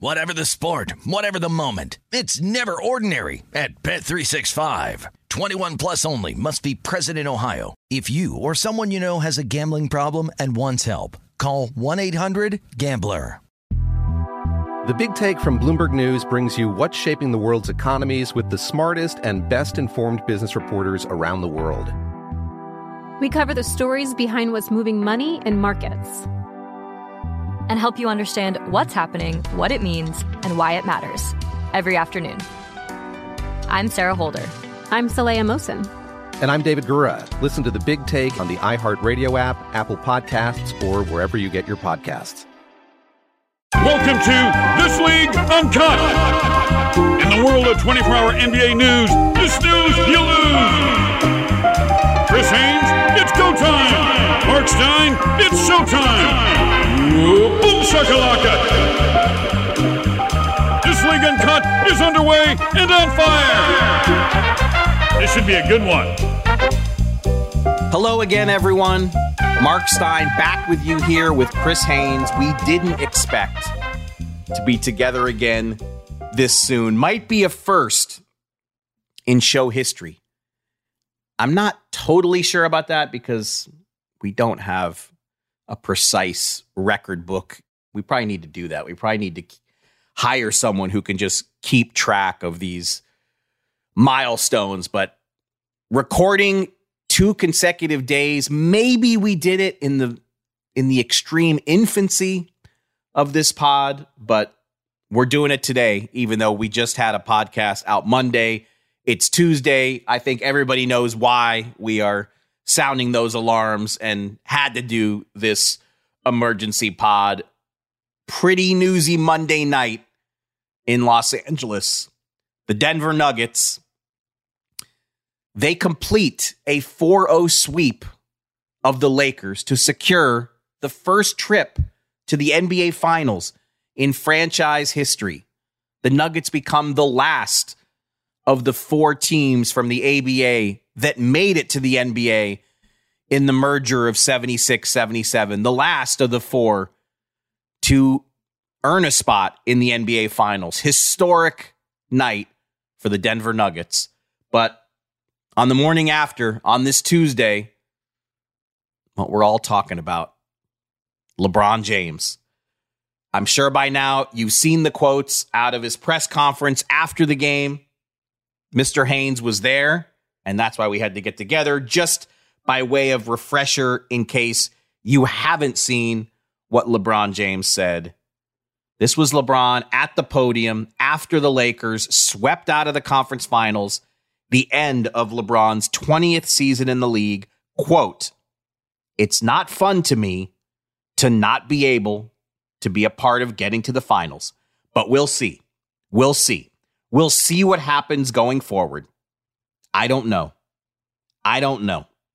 Whatever the sport, whatever the moment, it's never ordinary at Bet365. 21 plus only. Must be present in Ohio. If you or someone you know has a gambling problem and wants help, call 1-800-GAMBLER. The Big Take from Bloomberg News brings you what's shaping the world's economies with the smartest and best-informed business reporters around the world. We cover the stories behind what's moving money and markets, and help you understand what's happening, what it means, and why it matters every afternoon. I'm Sarah Holder. I'm Saleha Mohsen. And I'm David Gura. Listen to The Big Take on the iHeartRadio app, Apple Podcasts, or wherever you get your podcasts. Welcome to This League Uncut. In the world of 24-hour NBA news, this news you lose. Chris Haynes, it's go time. Marc Stein, it's showtime. Boom shakalaka! This League Uncut is underway and on fire! This should be a good one. Hello again, everyone. Marc Stein back with you here with Chris Haynes. We didn't expect to be together again this soon. Might be a first in show history. I'm not totally sure about that because we don't have a precise record book. We probably need to do that. We probably need to hire someone who can just keep track of these milestones. But recording 2 consecutive days, maybe we did it in the extreme infancy of this pod, but we're doing it today, even though we just had a podcast out Monday. It's Tuesday. I think everybody knows why we are sounding those alarms and had to do this emergency pod. Pretty newsy Monday night in Los Angeles. The Denver Nuggets, they complete a 4-0 sweep of the Lakers to secure the first trip to the NBA Finals in franchise history. The Nuggets become the last of the 4 teams from the ABA that made it to the NBA in the merger of 76-77, the last of the 4 to earn a spot in the NBA Finals. Historic night for the Denver Nuggets. But on the morning after, on this Tuesday, what we're all talking about, LeBron James. I'm sure by now you've seen the quotes out of his press conference after the game. Mr. Haynes was there. And that's why we had to get together, just by way of refresher in case you haven't seen what LeBron James said. This was LeBron at the podium after the Lakers swept out of the conference finals, the end of LeBron's 20th season in the league. Quote, "It's not fun to me to not be able to be a part of getting to the finals, but we'll see. We'll see. We'll see what happens going forward. I don't know.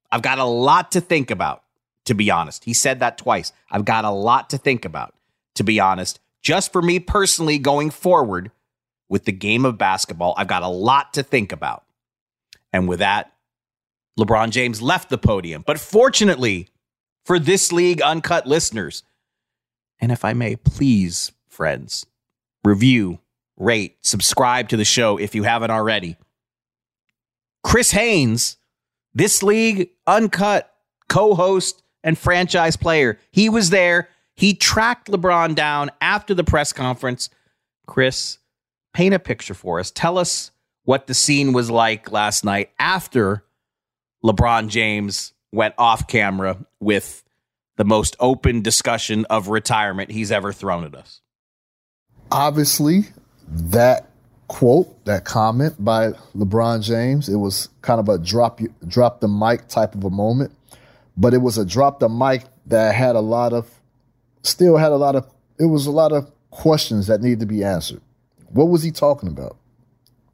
I've got a lot to think about, to be honest." He said that twice. I've got a lot to think about, to be honest. Just for me personally going forward with the game of basketball, I've got a lot to think about. And with that, LeBron James left the podium. But fortunately for This League Uncut listeners, and if I may, please, friends, review, rate, subscribe to the show if you haven't already. Chris Haynes, This League Uncut co-host and franchise player, he was there. He tracked LeBron down after the press conference. Chris, paint a picture for us. Tell us what the scene was like last night after LeBron James went off camera with the most open discussion of retirement he's ever thrown at us. Obviously, that quote, that comment by LeBron James, it was kind of a drop the mic type of a moment, but it was a drop the mic that had a lot of, it was a lot of questions that need to be answered. What was he talking about?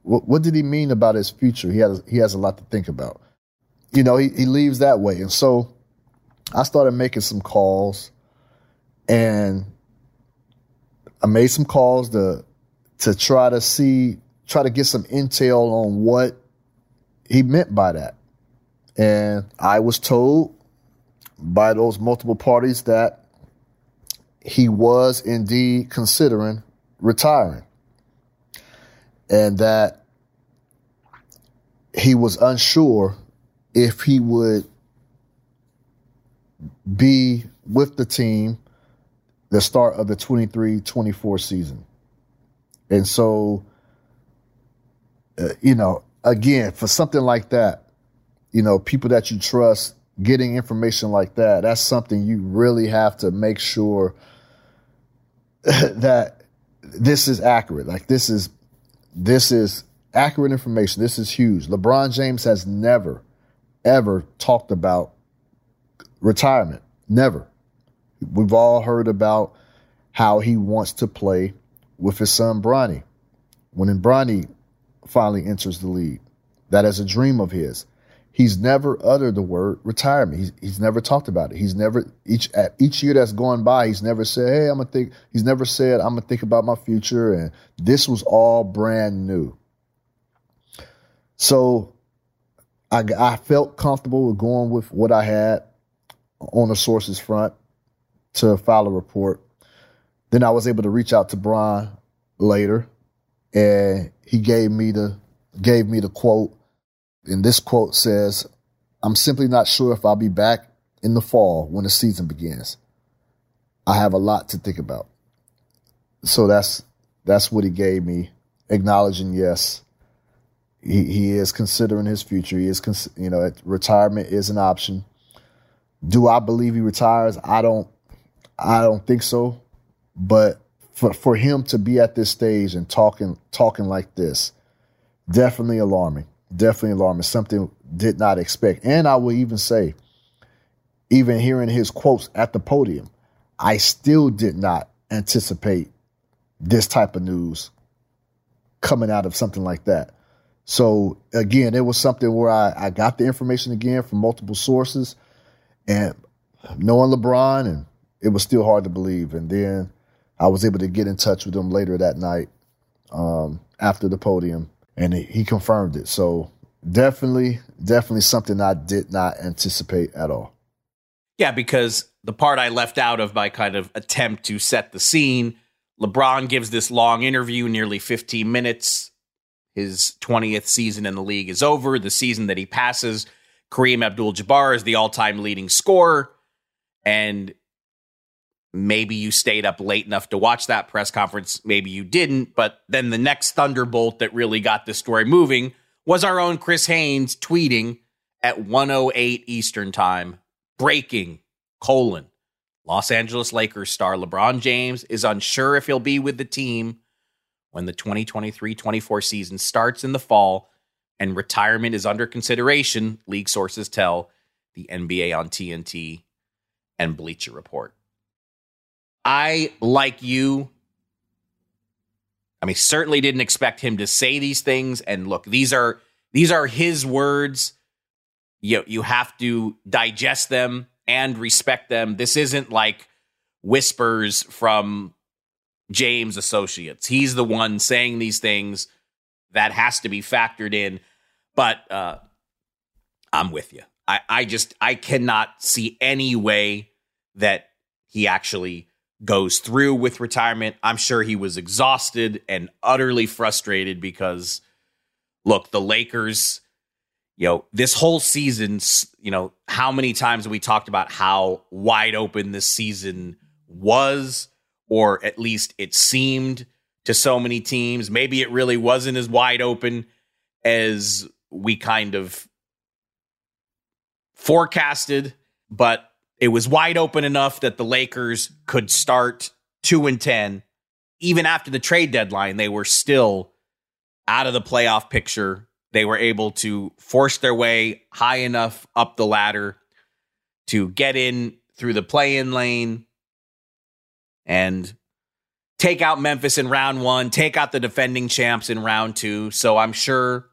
What did he mean about his future? He has a lot to think about. You know, he leaves that way. And so I started making some calls, and I made some calls to try to get some intel on what he meant by that. And I was told by those multiple parties that he was indeed considering retiring, and that he was unsure if he would be with the team the start of the 23-24 season. And so, you know, again, for something like that, you know, people that you trust, getting information like that, that's something you really have to make sure that this is accurate. Like, this is accurate information. This is huge. LeBron James has never, ever talked about retirement. Never. We've all heard about how he wants to play with his son Bronny when Bronny finally enters the league. That is a dream of his. He's never uttered the word retirement. He's never talked about it. He's never each year that's gone by, he's never said, "Hey, I'm gonna think." He's never said, "I'm gonna think about my future." And this was all brand new. So I felt comfortable with going with what I had on the sources front to file a report. Then I was able to reach out to Bron later, and he gave me the quote. And this quote says, "I'm simply not sure if I'll be back in the fall when the season begins. I have a lot to think about." So that's what he gave me, acknowledging, yes, he is considering his future. He is, you know, retirement is an option. Do I believe he retires? I don't think so. But for him to be at this stage and talking like this, definitely alarming. Definitely alarming. Something did not expect. And I will even say, even hearing his quotes at the podium, I still did not anticipate this type of news coming out of something like that. So, again, it was something where I got the information again from multiple sources, and knowing LeBron, and it was still hard to believe. And then I was able to get in touch with him later that night after the podium. And he confirmed it. So definitely something I did not anticipate at all. Yeah, because the part I left out of my kind of attempt to set the scene, LeBron gives this long interview, nearly 15 minutes. His 20th season in the league is over. The season that he passes, Kareem Abdul-Jabbar is the all-time leading scorer. And maybe you stayed up late enough to watch that press conference. Maybe you didn't. But then the next thunderbolt that really got this story moving was our own Chris Haynes tweeting at 1:08 Eastern time, breaking, Los Angeles Lakers star LeBron James is unsure if he'll be with the team when the 2023-24 season starts in the fall, and retirement is under consideration, league sources tell the NBA on TNT and Bleacher Report. I, like you, I mean, certainly didn't expect him to say these things. And look, these are his words. You have to digest them and respect them. This isn't like whispers from James' associates. He's the one saying these things. That has to be factored in. But I'm with you. I cannot see any way that he actually goes through with retirement. I'm sure he was exhausted and utterly frustrated because, look, the Lakers, you know, this whole season, you know, how many times we talked about how wide open this season was, or at least it seemed to so many teams. Maybe it really wasn't as wide open as we kind of forecasted, but it was wide open enough that the Lakers could start 2-10. Even after the trade deadline, they were still out of the playoff picture. They were able to force their way high enough up the ladder to get in through the play-in lane. And take out Memphis in round one, take out the defending champs in round two. So I'm sure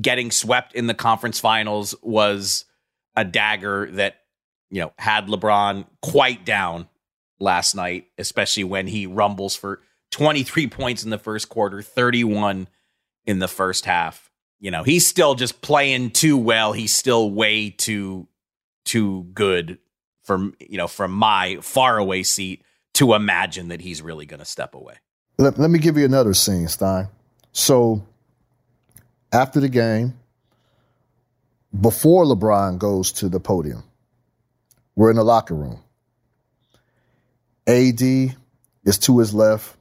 getting swept in the conference finals was a dagger that, you know, had LeBron quite down last night, especially when he rumbles for 23 points in the first quarter, 31 in the first half. You know, he's still just playing too well. He's still way too good from, you know, from my faraway seat to imagine that he's really going to step away. Let me give you another scene, Stein. So after the game, before LeBron goes to the podium, we're in the locker room. AD is to his left.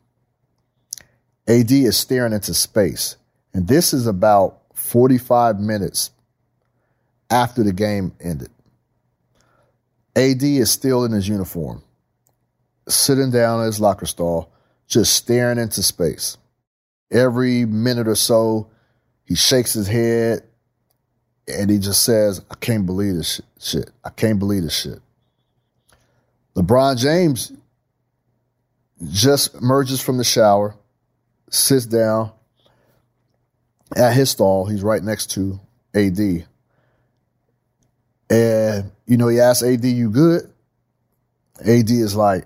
AD is staring into space. And this is about 45 minutes after the game ended. AD is still in his uniform, sitting down in his locker stall, just staring into space. Every minute or so, he shakes his head and he just says, I can't believe this shit. I can't believe this shit. LeBron James just emerges from the shower, sits down at his stall. He's right next to AD. And, you know, he asks AD, you good? AD is like,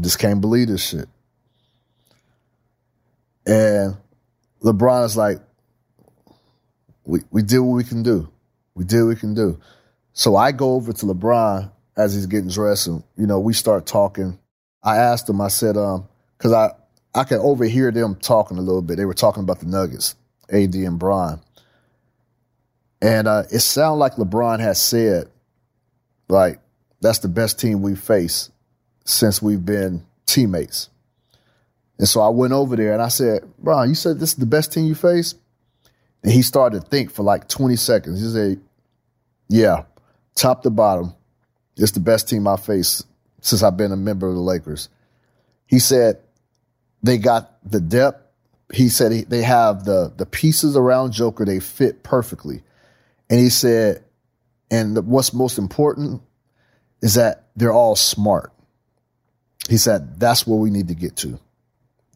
just can't believe this shit. And LeBron is like, we did what we can do. We did what we can do. So I go over to LeBron as he's getting dressed and, you know, we start talking. I asked him, I said, because I could overhear them talking a little bit. They were talking about the Nuggets, AD and Bron. And it sounded like LeBron had said, like, that's the best team we've faced since we've been teammates. And so I went over there and I said, Bron, you said this is the best team you faced? And he started to think for like 20 seconds. He said, yeah, top to bottom, it's the best team I faced since I've been a member of the Lakers. He said, they got the depth. He said they have the pieces around Joker. They fit perfectly. And he said, and what's most important is that they're all smart. He said, that's what we need to get to.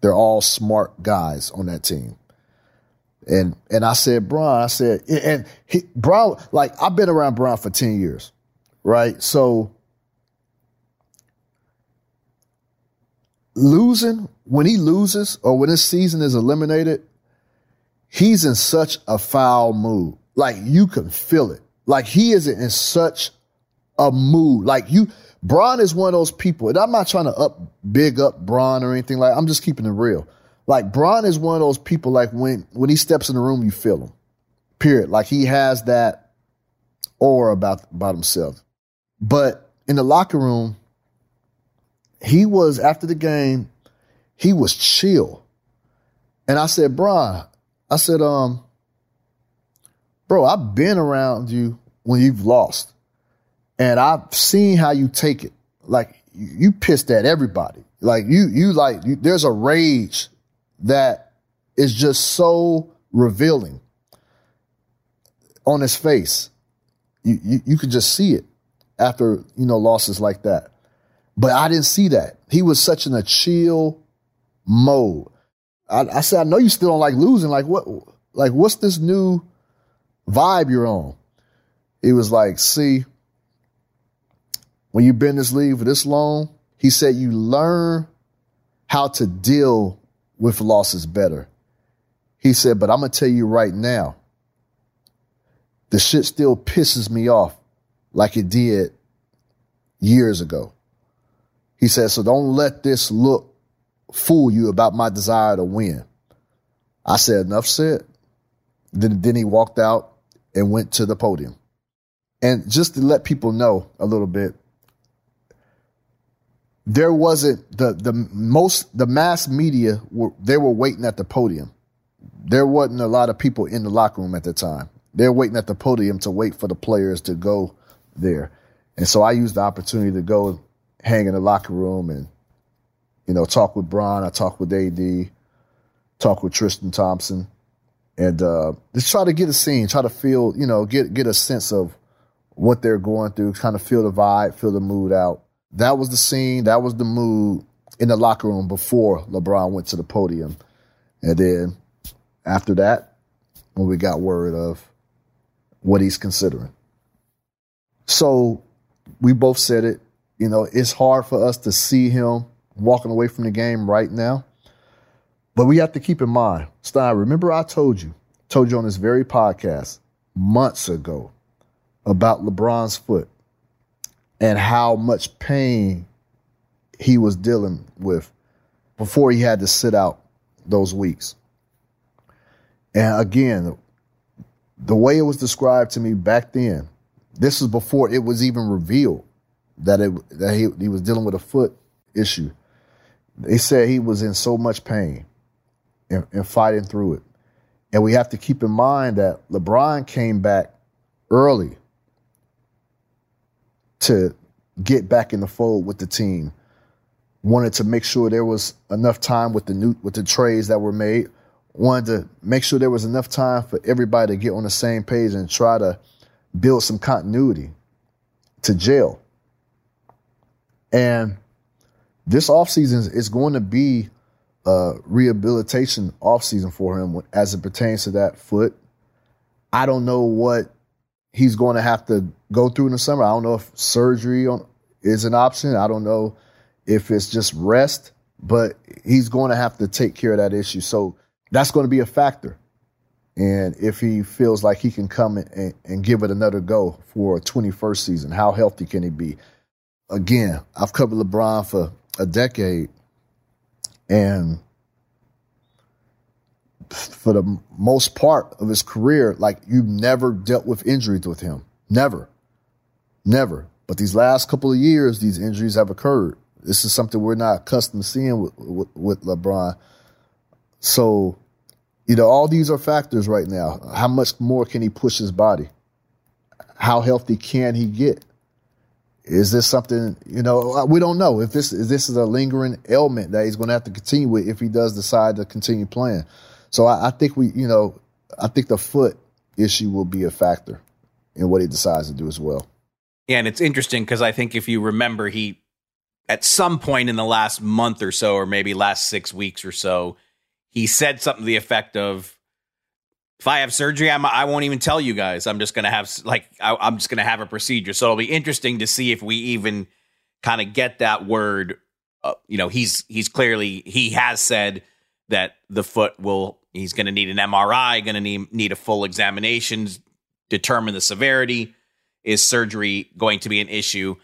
They're all smart guys on that team. And I said, Bron, I said, and he, Bron, like, I've been around Bron for 10 years, right? So losing, when he loses or when his season is eliminated, he's in such a foul mood. Like, you can feel it. Like, he is in such a mood. Like, you, Bron is one of those people, and I'm not trying to big up Bron or anything. Like, I'm just keeping it real. Like, Bron is one of those people, like, when he steps in the room, you feel him, period. Like, he has that aura about himself. But in the locker room, he was, after the game, he was chill. And I said, Bron, I said, bro, I've been around you when you've lost. And I've seen how you take it. Like, you pissed at everybody. Like, you there's a rage that is just so revealing on his face. You could just see it after, you know, losses like that. But I didn't see that. He was such in a chill mode. I said, I know you still don't like losing. Like, what? Like, what's this new vibe you're on? He was like, see, when you've been in this league for this long, he said, you learn how to deal with losses better. He said, but I'm going to tell you right now, the shit still pisses me off like it did years ago. He said, so don't let this look fool you about my desire to win. I said, enough said. Then he walked out and went to the podium. And just to let people know a little bit, there wasn't the mass media, they were waiting at the podium. There wasn't a lot of people in the locker room at the time. They're waiting at the podium to wait for the players to go there. And so I used the opportunity to go hang in the locker room and, you know, talk with Bron. I talk with AD, talk with Tristan Thompson, and just try to get a scene, try to feel, you know, get a sense of what they're going through, kind of feel the vibe, feel the mood out. That was the scene. That was the mood. in the locker room before LeBron went to the podium. And then after that, when we got word of what he's considering. So we both said it, you know, it's hard for us to see him walking away from the game right now. But we have to keep in mind, Stein, remember I told you on this very podcast months ago about LeBron's foot and how much pain he was dealing with before he had to sit out those weeks. And again, the way it was described to me back then, this was before it was even revealed that he was dealing with a foot issue. They said he was in so much pain and fighting through it. And we have to keep in mind that LeBron came back early to get back in the fold with the team. Wanted to make sure there was enough time with the trades that were made. Wanted to make sure there was enough time for everybody to get on the same page and try to build some continuity to gel. And this offseason is going to be a rehabilitation offseason for him as it pertains to that foot. I don't know what he's going to have to go through in the summer. I don't know if surgery is an option. I don't know if it's just rest, but he's going to have to take care of that issue. So that's going to be a factor. And if he feels like he can come and give it another go for a 21st season, how healthy can he be? Again, I've covered LeBron for a decade, and for the most part of his career, like, you've never dealt with injuries with him. Never. But these last couple of years, these injuries have occurred. This is something we're not accustomed to seeing with LeBron. So, you know, all these are factors right now. How much more can he push his body? How healthy can he get? Is this something, you know, we don't know if this is a lingering ailment that he's going to have to continue with if he does decide to continue playing. So I think I think the foot issue will be a factor in what he decides to do as well. Yeah, and it's interesting because I think if you remember, he at some point in the last month or so, or maybe last 6 weeks or so, he said something to the effect of, if I have surgery, I won't even tell you guys. I'm just going to have a procedure. So it'll be interesting to see if we even kind of get that word. He's clearly, he has said that the foot will, he's going to need an MRI, going to need a full examination, determine the severity. Is surgery going to be an issue?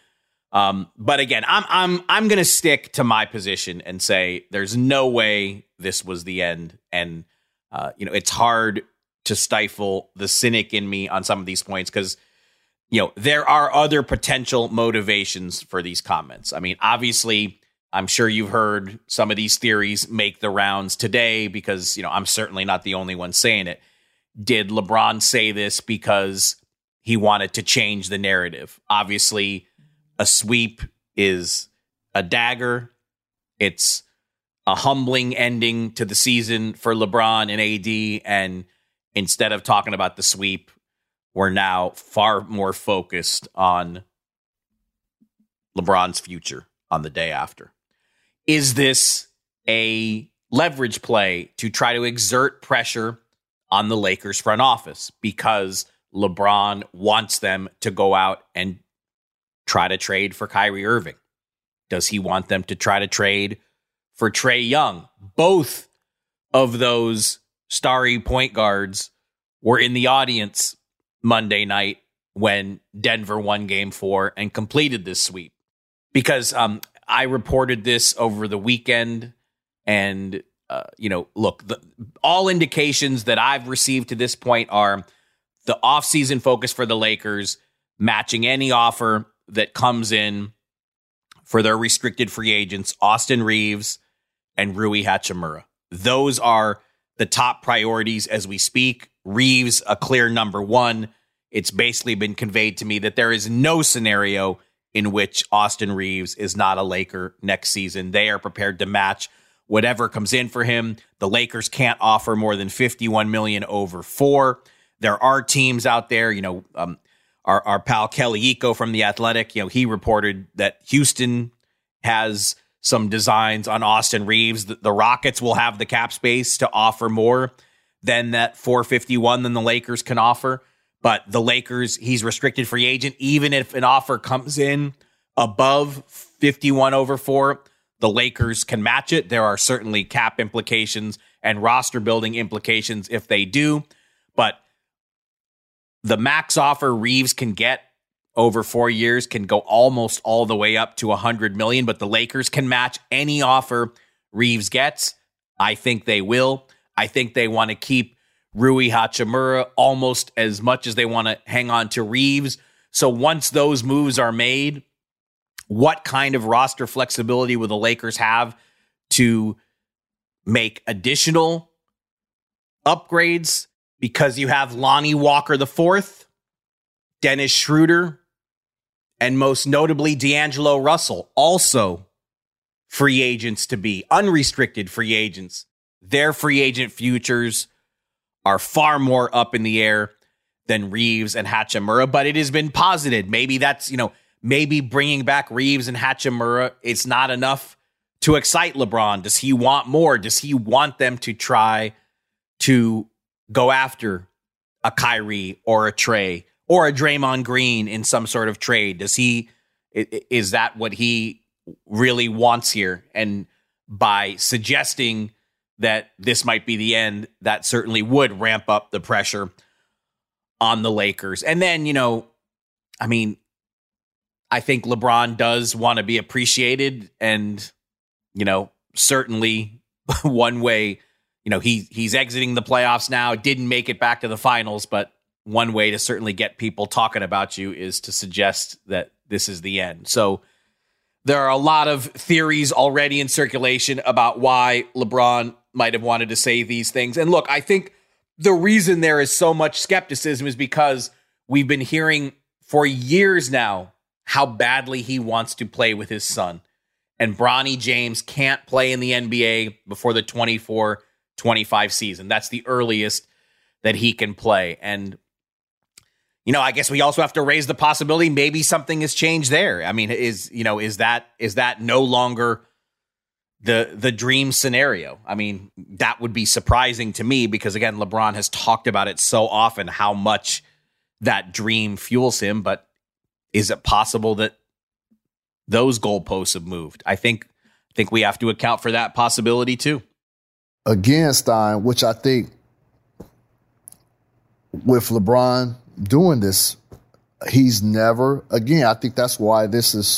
But again, I'm going to stick to my position and say there's no way this was the end. And it's hard to stifle the cynic in me on some of these points because, you know, there are other potential motivations for these comments. I mean, obviously, I'm sure you've heard some of these theories make the rounds today because, you know, I'm certainly not the only one saying it. Did LeBron say this because he wanted to change the narrative? Obviously, a sweep is a dagger. It's a humbling ending to the season for LeBron and AD. And instead of talking about the sweep, we're now far more focused on LeBron's future on the day after. Is this a leverage play to try to exert pressure on the Lakers front office because LeBron wants them to go out and try to trade for Kyrie Irving? Does he want them to try to trade for Trae Young? Both of those starry point guards were in the audience Monday night when Denver won Game 4 and completed this sweep. Because I reported this over the weekend, and, look, all indications that I've received to this point are the offseason focus for the Lakers matching any offer that comes in for their restricted free agents, Austin Reeves and Rui Hachimura. Those are the top priorities as we speak. Reeves, a clear number one. It's basically been conveyed to me that there is no scenario in which Austin Reeves is not a Laker next season. They are prepared to match whatever comes in for him. The Lakers can't offer more than $51 million over $4 million. There are teams out there, our pal Kelly Eco from The Athletic, he reported that Houston has some designs on Austin Reeves. The Rockets will have the cap space to offer more than that $451 than the Lakers can offer. But the Lakers, he's restricted free agent. Even if an offer comes in above 51/4, the Lakers can match it. There are certainly cap implications and roster building implications if they do. But the max offer Reeves can get over 4 years can go almost all the way up to $100 million, but the Lakers can match any offer Reeves gets. I think they will. I think they want to keep Rui Hachimura almost as much as they want to hang on to Reeves. So once those moves are made, what kind of roster flexibility will the Lakers have to make additional upgrades? Because you have Lonnie Walker IV, Dennis Schroeder, and most notably D'Angelo Russell, also free agents to be, unrestricted free agents. Their free agent futures are far more up in the air than Reeves and Hachimura, but it has been posited. Maybe that's, maybe bringing back Reeves and Hachimura, it's not enough to excite LeBron. Does he want more? Does he want them to try to go after a Kyrie or a Trae or a Draymond Green in some sort of trade? Is that what he really wants here? And by suggesting that this might be the end, that certainly would ramp up the pressure on the Lakers. And then, I think LeBron does want to be appreciated, and, certainly one way, he's exiting the playoffs now, didn't make it back to the finals, but one way to certainly get people talking about you is to suggest that this is the end. So there are a lot of theories already in circulation about why LeBron might have wanted to say these things. And look, I think the reason there is so much skepticism is because we've been hearing for years now how badly he wants to play with his son. And Bronny James can't play in the NBA before the 24-25 season. That's the earliest that he can play. And, I guess we also have to raise the possibility maybe something has changed there. I mean, is that no longer the dream scenario? I mean, that would be surprising to me because, again, LeBron has talked about it so often, how much that dream fuels him, but is it possible that those goalposts have moved? I think we have to account for that possibility too. Again, Stein, which I think with LeBron doing this, he's never, again, I think that's why this is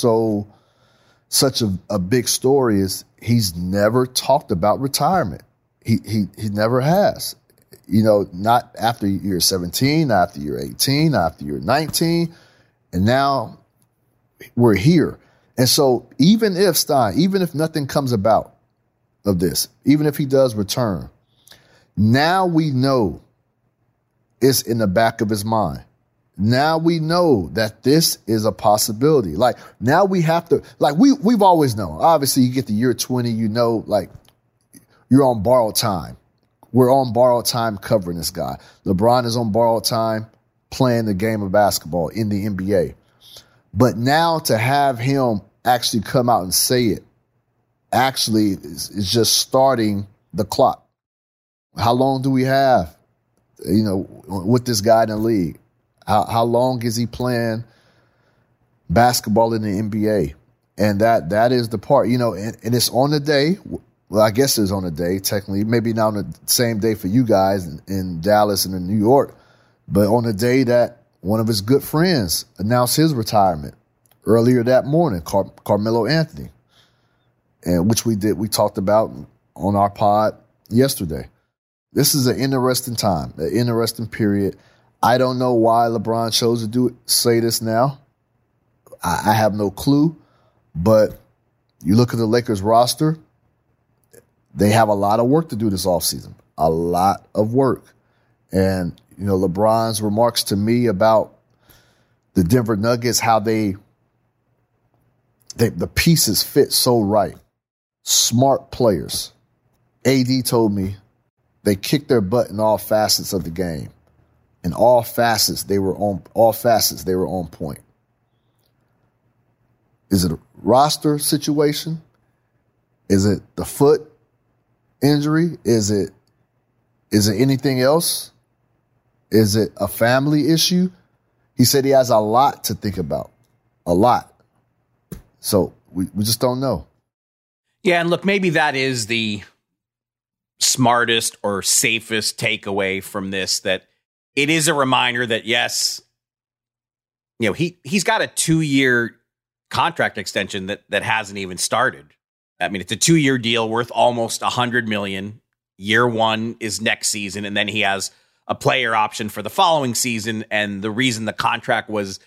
such a big story, is he's never talked about retirement. He never has. Not after year 17, not after year 18, not after year 19. And now we're here. And so even if nothing comes about of this, even if he does return, now we know it's in the back of his mind. Now we know that this is a possibility. Like, now we have to, we've always known. Obviously, you get to year 20, you're on borrowed time. We're on borrowed time covering this guy. LeBron is on borrowed time playing the game of basketball in the NBA. But now to have him actually come out and say it, actually is just starting the clock. How long do we have, with this guy in the league? How long is he playing basketball in the NBA? And that is the part, and it's on the day. Well, I guess it's on the day, technically. Maybe not on the same day for you guys in Dallas and in New York, but on the day that one of his good friends announced his retirement earlier that morning, Carmelo Anthony, and which we talked about on our pod yesterday. This is an interesting time, an interesting period. I don't know why LeBron chose to say this now. I have no clue, but you look at the Lakers roster, they have a lot of work to do this offseason, a lot of work. And LeBron's remarks to me about the Denver Nuggets, how the pieces fit so right. Smart players. AD told me they kicked their butt in all facets of the game. In all facets, they were on point. Is it a roster situation? Is it the foot injury? Is it anything else? Is it a family issue? He said he has a lot to think about. A lot. So we just don't know. Yeah, and look, maybe that is the smartest or safest takeaway from this, that it is a reminder that, yes, you know, he's got a 2-year contract extension that hasn't even started. I mean, it's a 2-year deal worth almost $100 million. Year one is next season, and then he has a player option for the following season. And the reason the contract was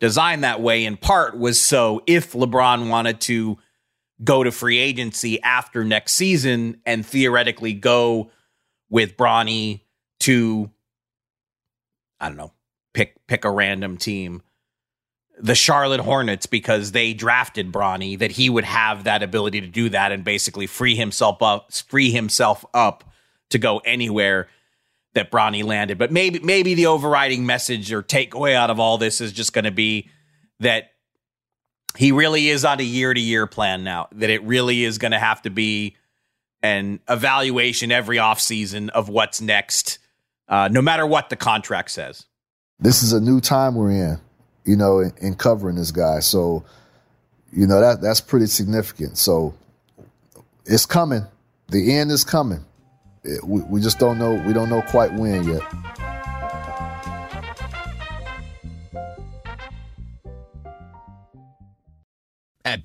designed that way in part was so if LeBron wanted to go to free agency after next season and theoretically go with Bronny to, I don't know, pick a random team, the Charlotte Hornets, because they drafted Bronny, that he would have that ability to do that and basically free himself up to go anywhere that Bronny landed. But maybe the overriding message or takeaway out of all this is just going to be that he really is on a year-to-year plan now, that it really is going to have to be an evaluation every offseason of what's next, no matter what the contract says. This is a new time we're in, you know, in covering this guy. So, you know, that's pretty significant. So it's coming. The end is coming. We just don't know. We don't know quite when yet. At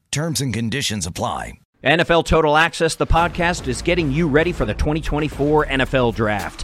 Terms and conditions apply. NFL Total Access, the podcast, is getting you ready for the 2024 NFL Draft.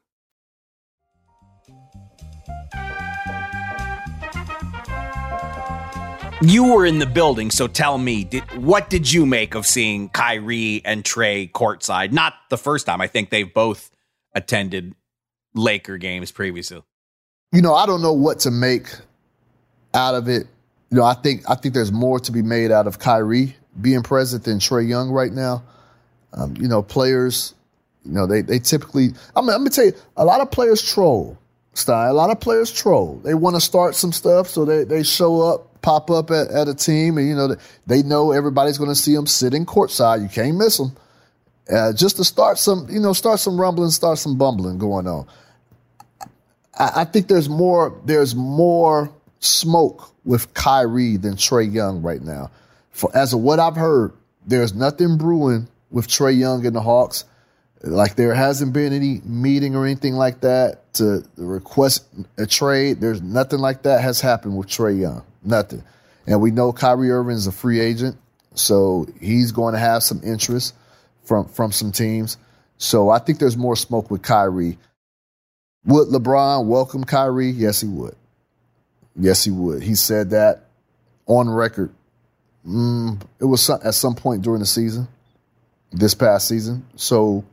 You were in the building, so tell me, what did you make of seeing Kyrie and Trae courtside? Not the first time. I think they've both attended Laker games previously. You know, I don't know what to make out of it. You know, I think there's more to be made out of Kyrie being present than Trae Young right now. You know, players, you know, they typically, I'm going to tell you, a lot of players troll, Stein. A lot of players troll. They want to start some stuff, so they show up, pop up at a team, and, you know, they know everybody's going to see them sitting courtside. You can't miss them. Just to start some rumbling, start some bumbling going on. I think there's more smoke with Kyrie than Trae Young right now. As of what I've heard, there's nothing brewing with Trae Young and the Hawks. Like, there hasn't been any meeting or anything like that to request a trade. There's nothing like that has happened with Trae Young. Nothing. And we know Kyrie Irving is a free agent, so he's going to have some interest from some teams. So I think there's more smoke with Kyrie. Would LeBron welcome Kyrie? Yes, he would. Yes, he would. He said that on record. It was at some point during the season, this past season. So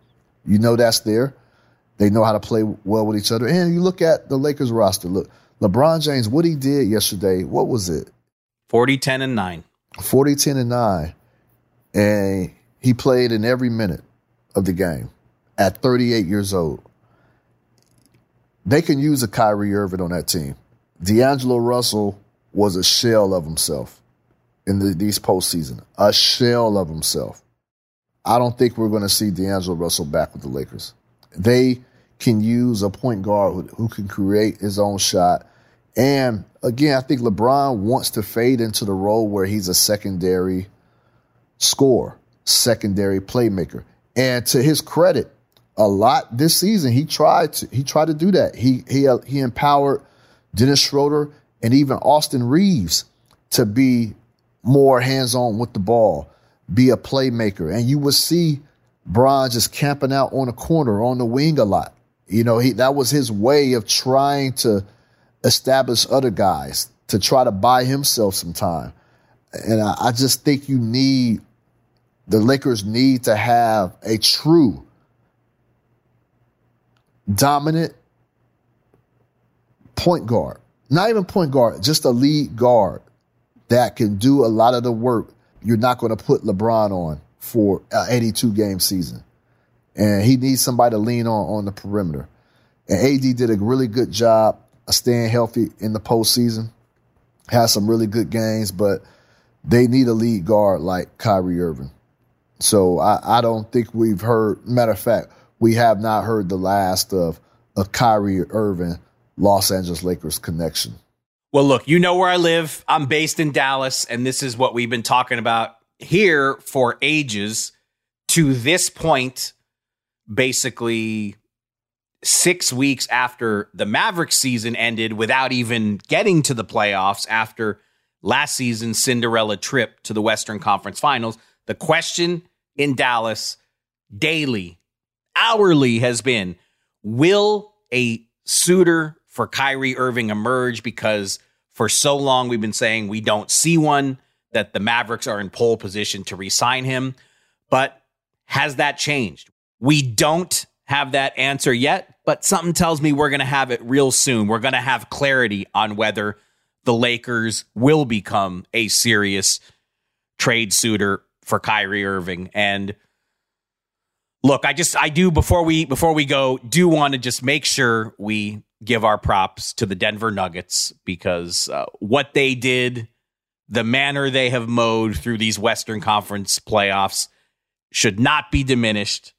you know that's there. They know how to play well with each other. And you look at the Lakers roster. Look, LeBron James, what he did yesterday, what was it? 40, 10, and 9. 40, 10, and 9. And he played in every minute of the game at 38 years old. They can use a Kyrie Irving on that team. D'Angelo Russell was a shell of himself in these postseason. A shell of himself. I don't think we're going to see D'Angelo Russell back with the Lakers. They can use a point guard who can create his own shot. And, again, I think LeBron wants to fade into the role where he's a secondary scorer, secondary playmaker. And to his credit, a lot this season he tried to do that. He empowered Dennis Schroeder and even Austin Reeves to be more hands-on with the ball, be a playmaker. And you would see Bron just camping out on a corner, on the wing a lot. You know, that was his way of trying to establish other guys, to try to buy himself some time. And I just think the Lakers need to have a true dominant point guard, not even point guard, just a lead guard that can do a lot of the work you're not going to put LeBron on for an 82-game season. And he needs somebody to lean on the perimeter. And AD did a really good job of staying healthy in the postseason, had some really good games, but they need a lead guard like Kyrie Irving. So I don't think we've heard, matter of fact, we have not heard the last of a Kyrie Irving Los Angeles Lakers connection. Well, look, you know where I live. I'm based in Dallas, and this is what we've been talking about here for ages. To this point, basically 6 weeks after the Mavericks season ended without even getting to the playoffs after last season's Cinderella trip to the Western Conference Finals, the question in Dallas daily, hourly has been, will a suitor for Kyrie Irving emerge? Because for so long we've been saying we don't see one, that the Mavericks are in pole position to re-sign him. But has that changed? We don't have that answer yet, but something tells me we're going to have it real soon. We're going to have clarity on whether the Lakers will become a serious trade suitor for Kyrie Irving. And look, I do want to just make sure we give our props to the Denver Nuggets, because what they did, the manner they have mowed through these Western Conference playoffs should not be diminished.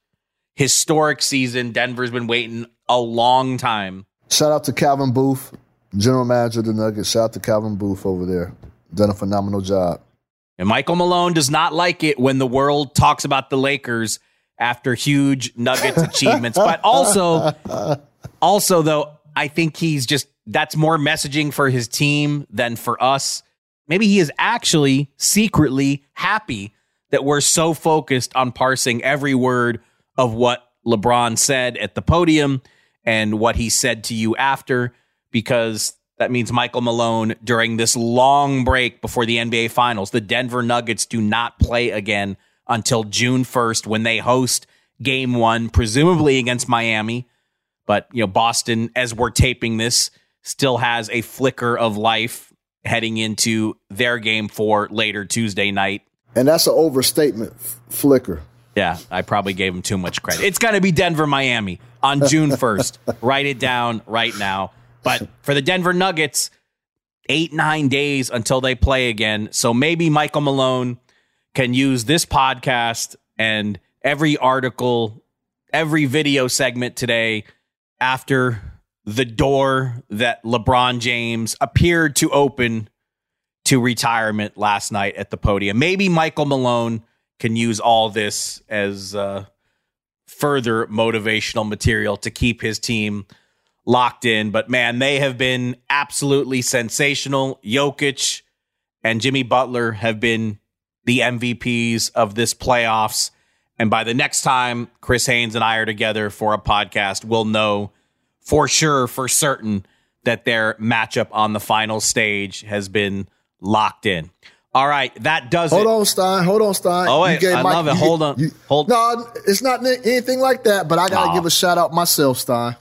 Historic season. Denver's been waiting a long time. Shout out to Calvin Booth, general manager of the Nuggets. Shout out to Calvin Booth over there. Done a phenomenal job. And Michael Malone does not like it when the world talks about the Lakers after huge Nuggets achievements. But also, though, I think that's more messaging for his team than for us. Maybe he is actually secretly happy that we're so focused on parsing every word of what LeBron said at the podium and what he said to you after, because that means Michael Malone, during this long break before the NBA Finals, the Denver Nuggets do not play again until June 1st when they host Game 1, presumably against Miami. But, you know, Boston, as we're taping this, still has a flicker of life heading into their Game 4 later Tuesday night. And that's an overstatement, flicker. Yeah, I probably gave him too much credit. It's going to be Denver, Miami on June 1st. Write it down right now. But for the Denver Nuggets, 8-9 days until they play again. So maybe Michael Malone can use this podcast and every article, every video segment today after the door that LeBron James appeared to open to retirement last night at the podium. Maybe Michael Malone can use all this as further motivational material to keep his team locked in. But, man, they have been absolutely sensational. Jokic and Jimmy Butler have been the MVPs of this playoffs. And by the next time Chris Haynes and I are together for a podcast, we'll know for sure, for certain, that their matchup on the final stage has been locked in. All right, that does hold it. Hold on, Stein. Oh, wait, I love it. Hold on. No, it's not anything like that, but I got to give a shout-out myself, Stein.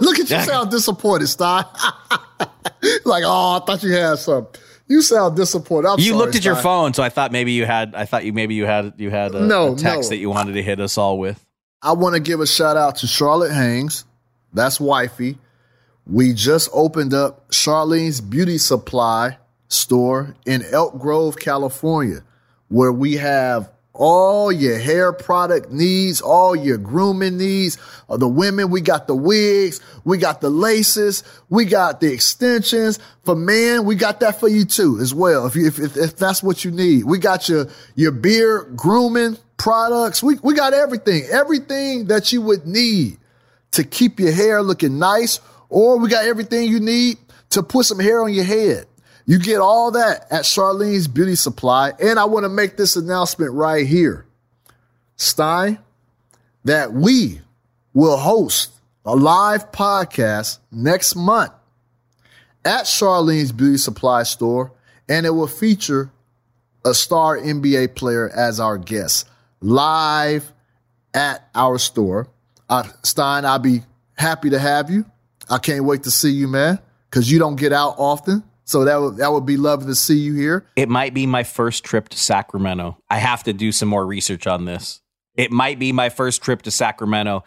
Look at you sound disappointed, Stein. Like, oh, I thought you had something. You sound disappointed. You looked at your phone, so I thought maybe you had. I thought you maybe you had a text that you wanted to hit us all with. I want to give a shout out to Charlotte Haynes. That's wifey. We just opened up Charlene's Beauty Supply store in Elk Grove, California, where we have all your hair product needs, all your grooming needs. The women, we got the wigs, we got the laces, we got the extensions. For men, we got that for you too as well, if that's what you need. We got your beard grooming products. We got everything that you would need to keep your hair looking nice, or we got everything you need to put some hair on your head. You get all that at Charlene's Beauty Supply. And I want to make this announcement right here, Stein, that we will host a live podcast next month at Charlene's Beauty Supply store, and it will feature a star NBA player as our guest live at our store. Stein, I'll be happy to have you. I can't wait to see you, man, because you don't get out often. So that would be lovely to see you here. It might be my first trip to Sacramento. I have to do some more research on this. It might be my first trip to Sacramento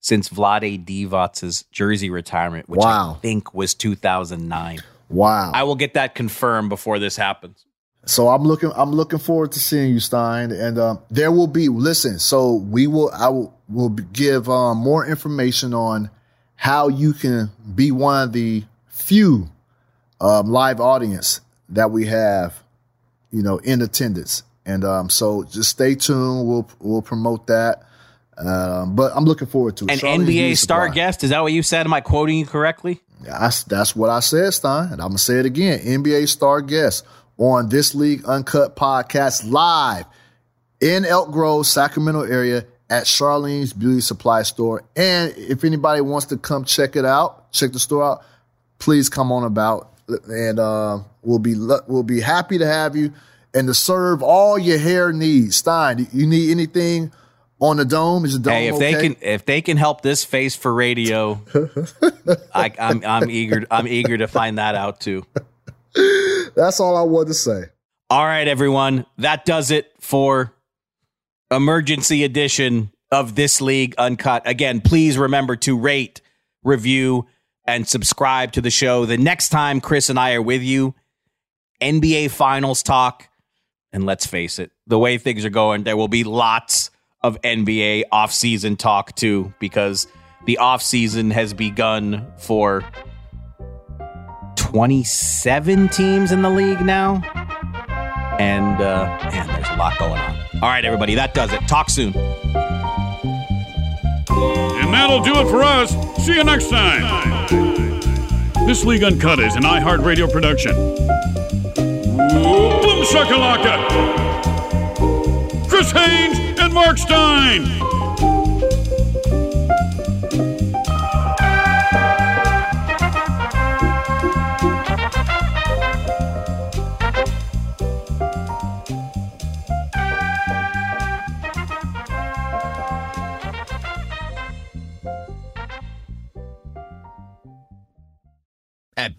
since Vlade Divac's jersey retirement, which I think was 2009. Wow. I will get that confirmed before this happens. So I'm looking forward to seeing you, Stein. And there will be, listen, so I will give more information on how you can be one of the few live audience that we have, in attendance. And so just stay tuned. We'll promote that. But I'm looking forward to it. An Charlotte NBA star guest. Is that what you said? Am I quoting you correctly? That's what I said, Stein. And I'm going to say it again. NBA star guest on This League Uncut podcast live in Elk Grove, Sacramento area at Charlene's Beauty Supply store. And if anybody wants to come check it out, check the store out, please come on about. And we'll be happy to have you and to serve all your hair needs. Stein, you need anything on the dome? Is the dome okay? Hey, if they can help this face for radio, I'm eager to find that out too. That's all I wanted to say. All right, everyone, that does it for emergency edition of This League Uncut. Again, please remember to rate, review, and subscribe to the show. The next time Chris and I are with you, NBA Finals talk. And let's face it, the way things are going, there will be lots of NBA offseason talk too, because the offseason has begun for 27 teams in the league now. And man, there's a lot going on. All right, everybody, that does it. Talk soon. And that'll do it for us. See you next time. This League Uncut is an iHeartRadio production. Boom shakalaka! Chris Haynes and Marc Stein. At